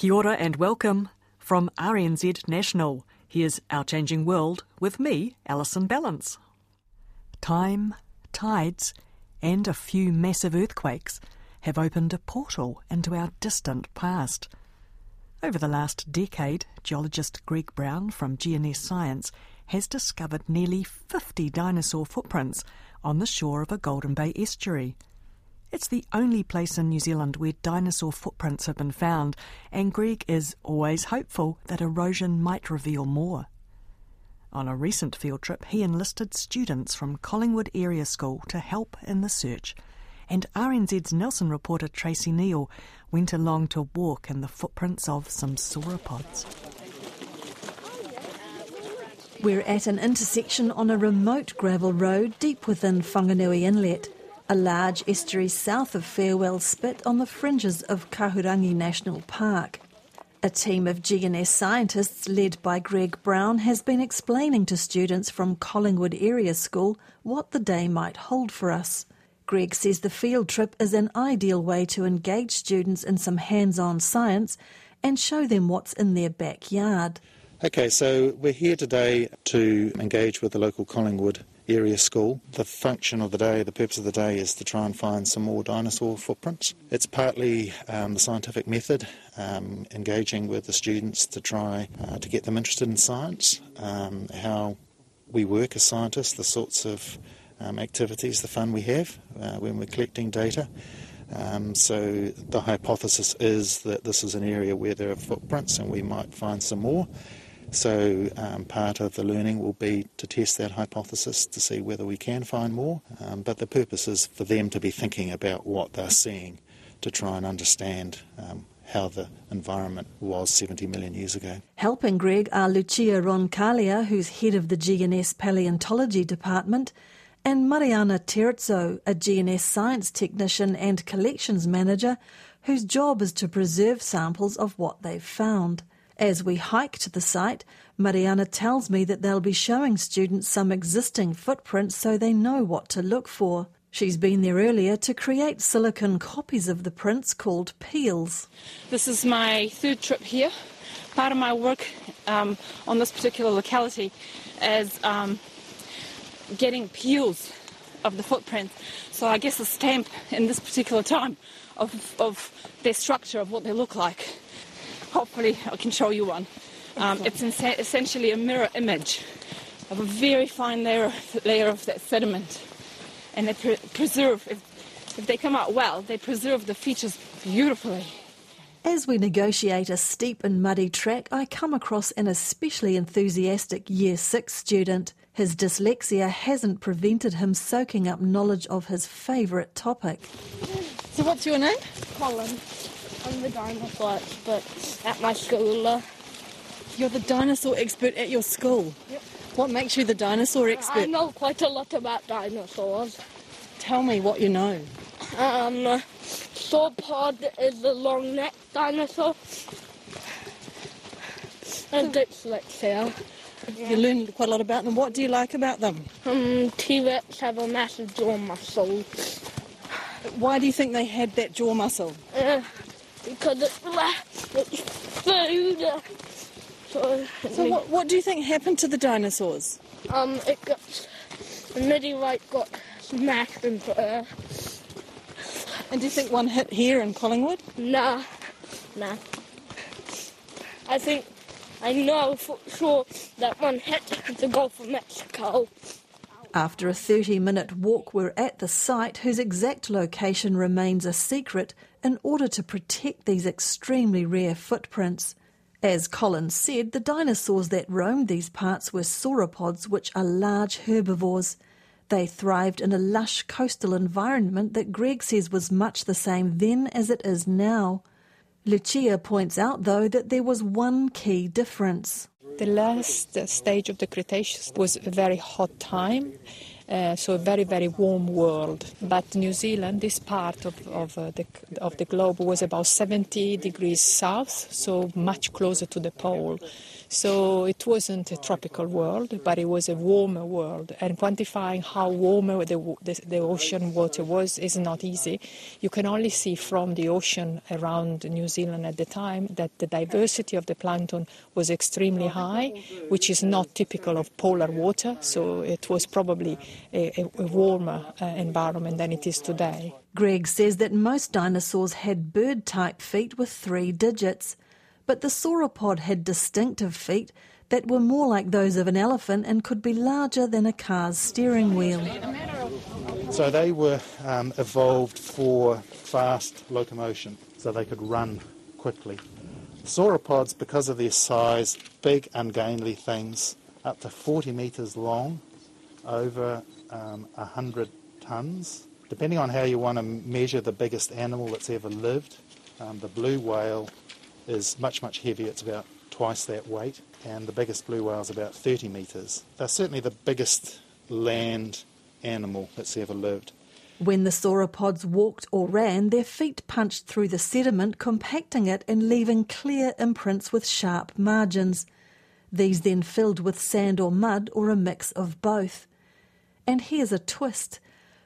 Kia ora and welcome. From RNZ National, here's Our Changing World with me, Alison Balance. Time, tides and a few massive earthquakes have opened a portal into our distant past. Over the last decade, geologist Greg Brown from GNS Science has discovered nearly 50 dinosaur footprints on the shore of a Golden Bay estuary. It's the only place in New Zealand where dinosaur footprints have been found, and Greg is always hopeful that erosion might reveal more. On a recent field trip, he enlisted students from Collingwood Area School to help in the search, and RNZ's Nelson reporter Tracy Neal went along to walk in the footprints of some sauropods. We're at an intersection on a remote gravel road deep within Whanganui Inlet, a large estuary south of Farewell Spit on the fringes of Kahurangi National Park. A team of GNS scientists led by Greg Brown has been explaining to students from Collingwood Area School what the day might hold for us. Greg says the field trip is an ideal way to engage students in some hands-on science and show them what's in their backyard. Okay, so we're here today to engage with the local Collingwood Area School. The function of the day, the purpose of the day, is to try and find some more dinosaur footprints. It's partly the scientific method, engaging with the students to try to get them interested in science, how we work as scientists, the sorts of activities, the fun we have when we're collecting data. So the hypothesis is that this is an area where there are footprints and we might find some more. So part of the learning will be to test that hypothesis to see whether we can find more, but the purpose is for them to be thinking about what they're seeing to try and understand how the environment was 70 million years ago. Helping Greg are Lucia Roncalia, who's head of the GNS Paleontology Department, and Mariana Terzo, a GNS science technician and collections manager, whose job is to preserve samples of what they've found. As we hike to the site, Mariana tells me that they'll be showing students some existing footprints so they know what to look for. She's been there earlier to create silicon copies of the prints called peels. This is my third trip here. Part of my work on this particular locality is getting peels of the footprints. So I guess a stamp in this particular time of their structure, of what they look like. Hopefully I can show you one. It's essentially a mirror image of a very fine layer of that sediment. And they preserve, if they come out well, they preserve the features beautifully. As we negotiate a steep and muddy track, I come across an especially enthusiastic Year 6 student. His dyslexia hasn't prevented him soaking up knowledge of his favourite topic. So what's your name? Colin. I'm the dinosaur expert at my school. You're the dinosaur expert at your school? Yep. What makes you the dinosaur expert? I know quite a lot about dinosaurs. Tell me what you know. Sauropod is a long-necked dinosaur. And dyslexia. You learned quite a lot about them. What do you like about them? T-Rex have a massive jaw muscle. Why do you think they had that jaw muscle? Because it's food. So what do you think happened to the dinosaurs? The meteorite got smashed into air. And do you think one hit here in Collingwood? Nah. I know for sure that one hit the Gulf of Mexico. After a 30-minute walk, we're at the site whose exact location remains a secret in order to protect these extremely rare footprints. As Colin said, the dinosaurs that roamed these parts were sauropods, which are large herbivores. They thrived in a lush coastal environment that Greg says was much the same then as it is now. Lucia points out, though, that there was one key difference. The last stage of the Cretaceous was a very hot time, so a very, very warm world. But New Zealand, this part of the globe, was about 70 degrees south, so much closer to the pole. So it wasn't a tropical world, but it was a warmer world. And quantifying how warmer the ocean water was is not easy. You can only see from the ocean around New Zealand at the time that the diversity of the plankton was extremely high, which is not typical of polar water. So it was probably a warmer environment than it is today. Greg says that most dinosaurs had bird-type feet with 3 digits. But the sauropod had distinctive feet that were more like those of an elephant and could be larger than a car's steering wheel. So they were evolved for fast locomotion, so they could run quickly. Sauropods, because of their size, big, ungainly things, up to 40 metres long, over 100 tonnes. Depending on how you want to measure the biggest animal that's ever lived, the blue whale is much, much heavier. It's about twice that weight, and the biggest blue whale is about 30 metres. They're certainly the biggest land animal that's ever lived. When the sauropods walked or ran, their feet punched through the sediment, compacting it and leaving clear imprints with sharp margins. These then filled with sand or mud or a mix of both. And here's a twist.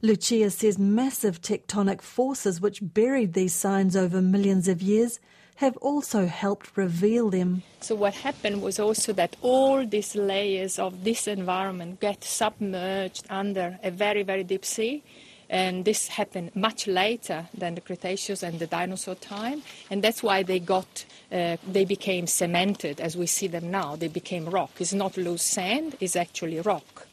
Lucia says massive tectonic forces which buried these signs over millions of years have also helped reveal them. So what happened was also that all these layers of this environment get submerged under a very, very deep sea, and this happened much later than the Cretaceous and the dinosaur time, and that's why they became cemented as we see them now. They became rock. It's not loose sand, it's actually rock.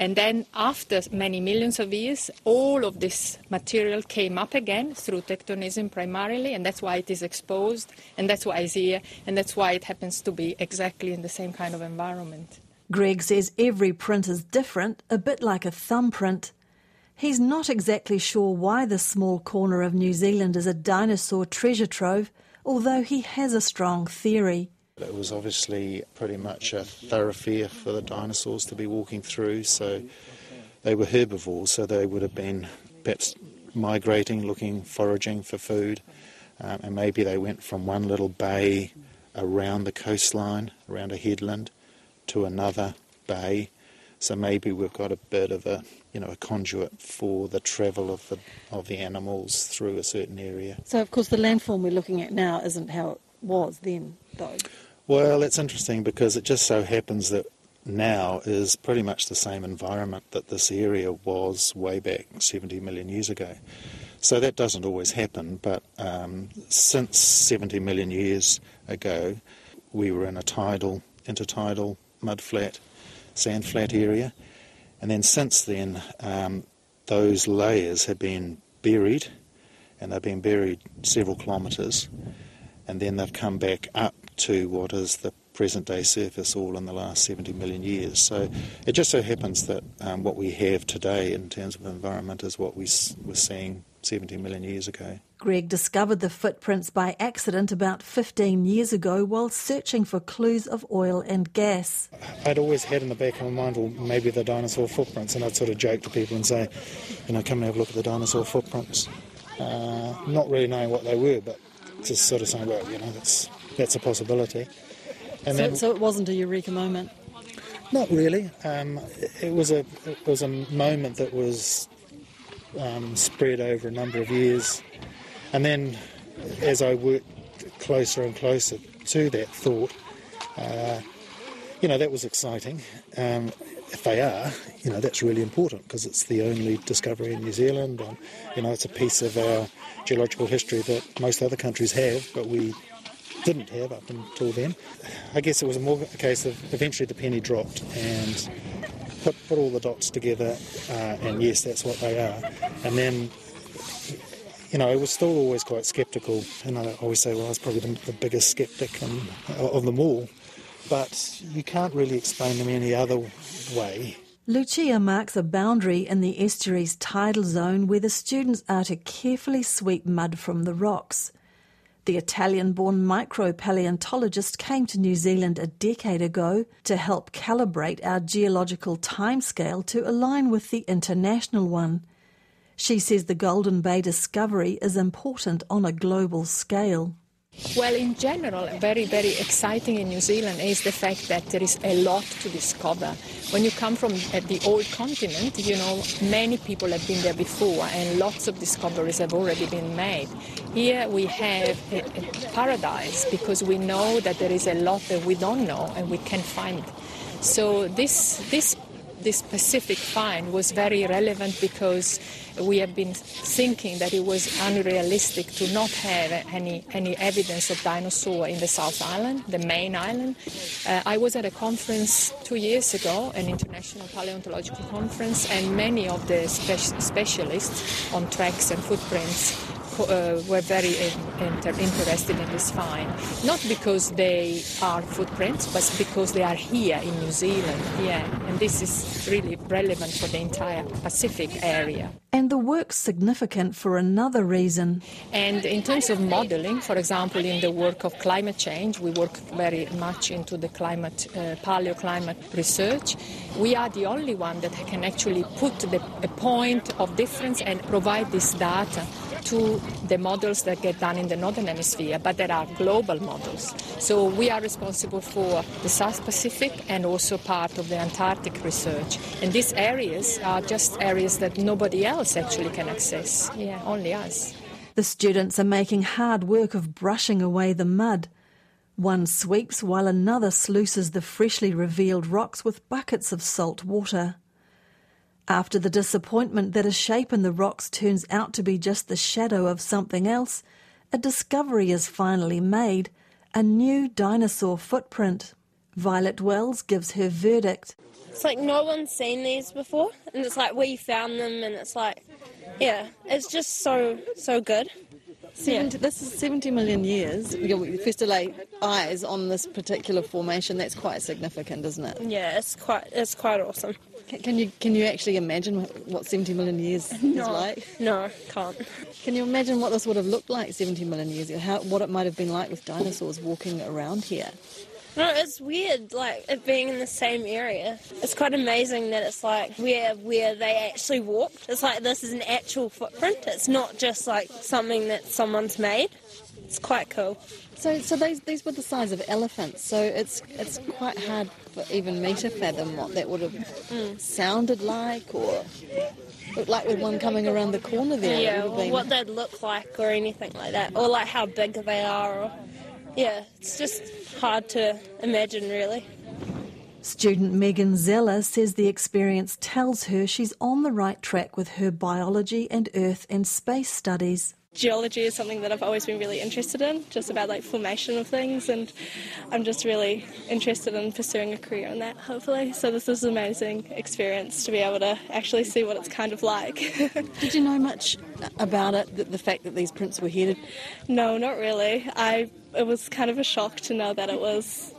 And then after many millions of years, all of this material came up again through tectonism primarily, and that's why it is exposed, and that's why it's here, and that's why it happens to be exactly in the same kind of environment. Greg says every print is different, a bit like a thumbprint. He's not exactly sure why this small corner of New Zealand is a dinosaur treasure trove, although he has a strong theory. It was obviously pretty much a thoroughfare for the dinosaurs to be walking through, so they were herbivores, so they would have been perhaps migrating, looking, foraging for food, and maybe they went from one little bay around the coastline, around a headland, to another bay. So maybe we've got a bit of a conduit for the travel of the animals through a certain area. So of course the landform we're looking at now isn't how it was then, though. Well, it's interesting because it just so happens that now is pretty much the same environment that this area was way back 70 million years ago. So that doesn't always happen, but since 70 million years ago, we were in a tidal, intertidal, mudflat, sandflat area. And then since then, those layers have been buried, and they've been buried several kilometres, and then they've come back up to what is the present-day surface all in the last 70 million years. So it just so happens that what we have today in terms of environment is what we were seeing 70 million years ago. Greg discovered the footprints by accident about 15 years ago while searching for clues of oil and gas. I'd always had in the back of my mind, well, maybe the dinosaur footprints, and I'd sort of joke to people and say, come and have a look at the dinosaur footprints, not really knowing what they were, but just sort of saying, well, that's a possibility. And so it wasn't a eureka moment? Not really. It was a moment that was spread over a number of years. And then as I worked closer and closer to that thought, that was exciting. If they are, that's really important because it's the only discovery in New Zealand. And, it's a piece of our geological history that most other countries have, but we didn't have up until then. I guess it was more a case of eventually the penny dropped and put all the dots together, and yes, that's what they are. And then, I was still always quite sceptical, and I always say, well, I was probably the biggest sceptic of them all. But you can't really explain them any other way. Lucia marks a boundary in the estuary's tidal zone where the students are to carefully sweep mud from the rocks. The Italian-born micropaleontologist came to New Zealand a decade ago to help calibrate our geological timescale to align with the international one. She says the Golden Bay discovery is important on a global scale. Well, in general, very, very exciting in New Zealand is the fact that there is a lot to discover. When you come from the old continent, you know, many people have been there before and lots of discoveries have already been made. Here we have a paradise because we know that there is a lot that we don't know and we can find. So this specific find was very relevant because we have been thinking that it was unrealistic to not have any evidence of dinosaur in the South Island, the main island. I was at a conference 2 years ago, an international paleontological conference, and many of the specialists on tracks and footprints were very interested in this find. Not because they are footprints, but because they are here in New Zealand. Yeah, and this is really relevant for the entire Pacific area. And the work's significant for another reason. And in terms of modelling, for example, in the work of climate change, we work very much into the climate, paleoclimate research. We are the only one that can actually put a point of difference and provide this data to the models that get done in the Northern Hemisphere, but there are global models. So we are responsible for the South Pacific and also part of the Antarctic research. And these areas are just areas that nobody else actually can access, yeah, only us. The students are making hard work of brushing away the mud. One sweeps while another sluices the freshly revealed rocks with buckets of salt water. After the disappointment that a shape in the rocks turns out to be just the shadow of something else, a discovery is finally made, a new dinosaur footprint. Violet Wells gives her verdict. It's like no one's seen these before, and it's like we found them, and it's like, yeah, it's just so good. This is 70 million years. If we still lay eyes on this particular formation, that's quite significant, isn't it? Yeah, it's quite awesome. Can you actually imagine what 70 million years is like? No, can't. Can you imagine what this would have looked like 70 million years ago? What it might have been like with dinosaurs walking around here? No, it's weird, like, it being in the same area. It's quite amazing that it's, like, where they actually walked. It's like this is an actual footprint. It's not just, like, something that someone's made. It's quite cool. So these were the size of elephants, so it's quite hard for even me to fathom what that would have sounded like or looked like with one coming around the corner there. Yeah, or what they'd look like or anything like that, or like how big they are. Or, yeah, it's just hard to imagine, really. Student Megan Zeller says the experience tells her she's on the right track with her biology and earth and space studies. Geology is something that I've always been really interested in, just about like formation of things, and I'm just really interested in pursuing a career in that, hopefully. So this is an amazing experience to be able to actually see what it's kind of like. Did you know much about it, the fact that these prints were headed? No, not really. It was kind of a shock to know that it was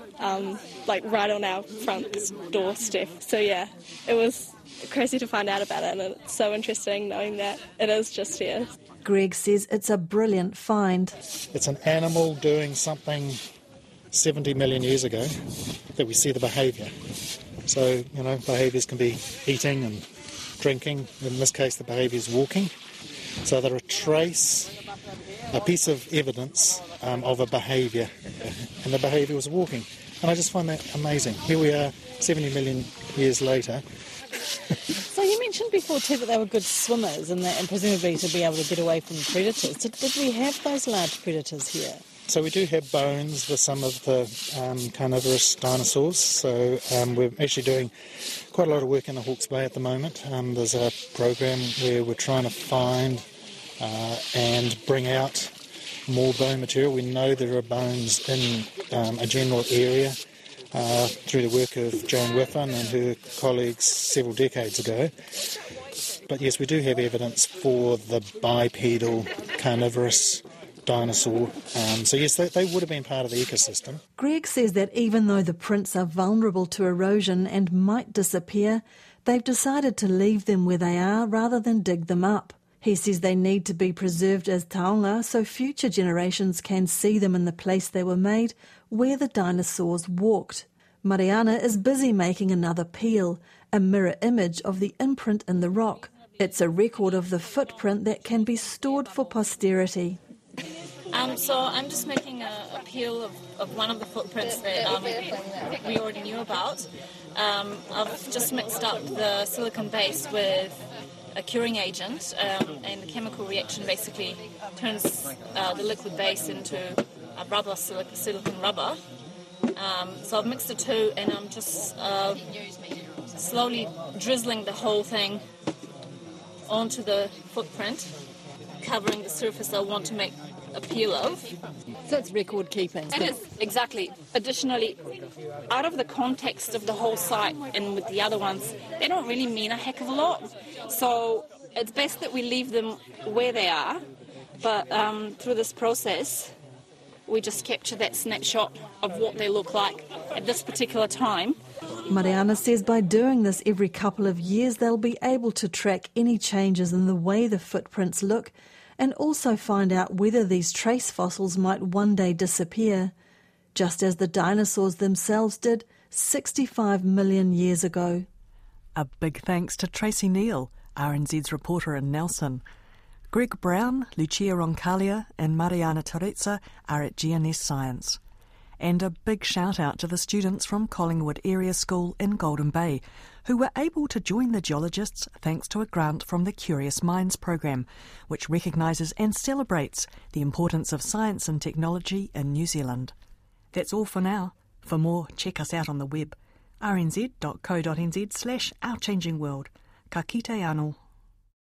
like right on our front doorstep. So yeah, it was crazy to find out about it, and it's so interesting knowing that it is just here. Greg says it's a brilliant find. It's an animal doing something 70 million years ago that we see the behaviour. So, you know, behaviours can be eating and drinking. In this case, the behaviour is walking. So they're a piece of evidence of a behaviour, and the behaviour was walking. And I just find that amazing. Here we are 70 million years later. So you mentioned before too that they were good swimmers and presumably to be able to get away from predators. Did we have those large predators here? So we do have bones for some of the carnivorous dinosaurs. So we're actually doing quite a lot of work in the Hawke's Bay at the moment. There's a program where we're trying to find and bring out more bone material. We know there are bones in a general area. Through the work of Joan Wiffen and her colleagues several decades ago. But yes, we do have evidence for the bipedal carnivorous dinosaur. So yes, they would have been part of the ecosystem. Greg says that even though the prints are vulnerable to erosion and might disappear, They've decided to leave them where they are rather than dig them up. He says they need to be preserved as taonga so future generations can see them in the place they were made, where the dinosaurs walked. Mariana is busy making another peel, a mirror image of the imprint in the rock. It's a record of the footprint that can be stored for posterity. So I'm just making a peel of one of the footprints that we already knew about. I've just mixed up the silicon base with a curing agent, and the chemical reaction basically turns the liquid base into a rubber, silicon rubber. So I've mixed the two, and I'm just slowly drizzling the whole thing onto the footprint, covering the surface I want to make a peel of. So it's record keeping. It is, exactly. Additionally, out of the context of the whole site and with the other ones, they don't really mean a heck of a lot. So it's best that we leave them where they are, but through this process, we just capture that snapshot of what they look like at this particular time. Mariana says by doing this every couple of years, they'll be able to track any changes in the way the footprints look and also find out whether these trace fossils might one day disappear, just as the dinosaurs themselves did 65 million years ago. A big thanks to Tracy Neal, RNZ's reporter in Nelson. Greg Brown, Lucia Roncalia and Mariana Terzo are at GNS Science. And a big shout-out to the students from Collingwood Area School in Golden Bay, who were able to join the geologists thanks to a grant from the Curious Minds programme, which recognises and celebrates the importance of science and technology in New Zealand. That's all for now. For more, check us out on the web, rnz.co.nz/ourchangingworld. Ka kite anō.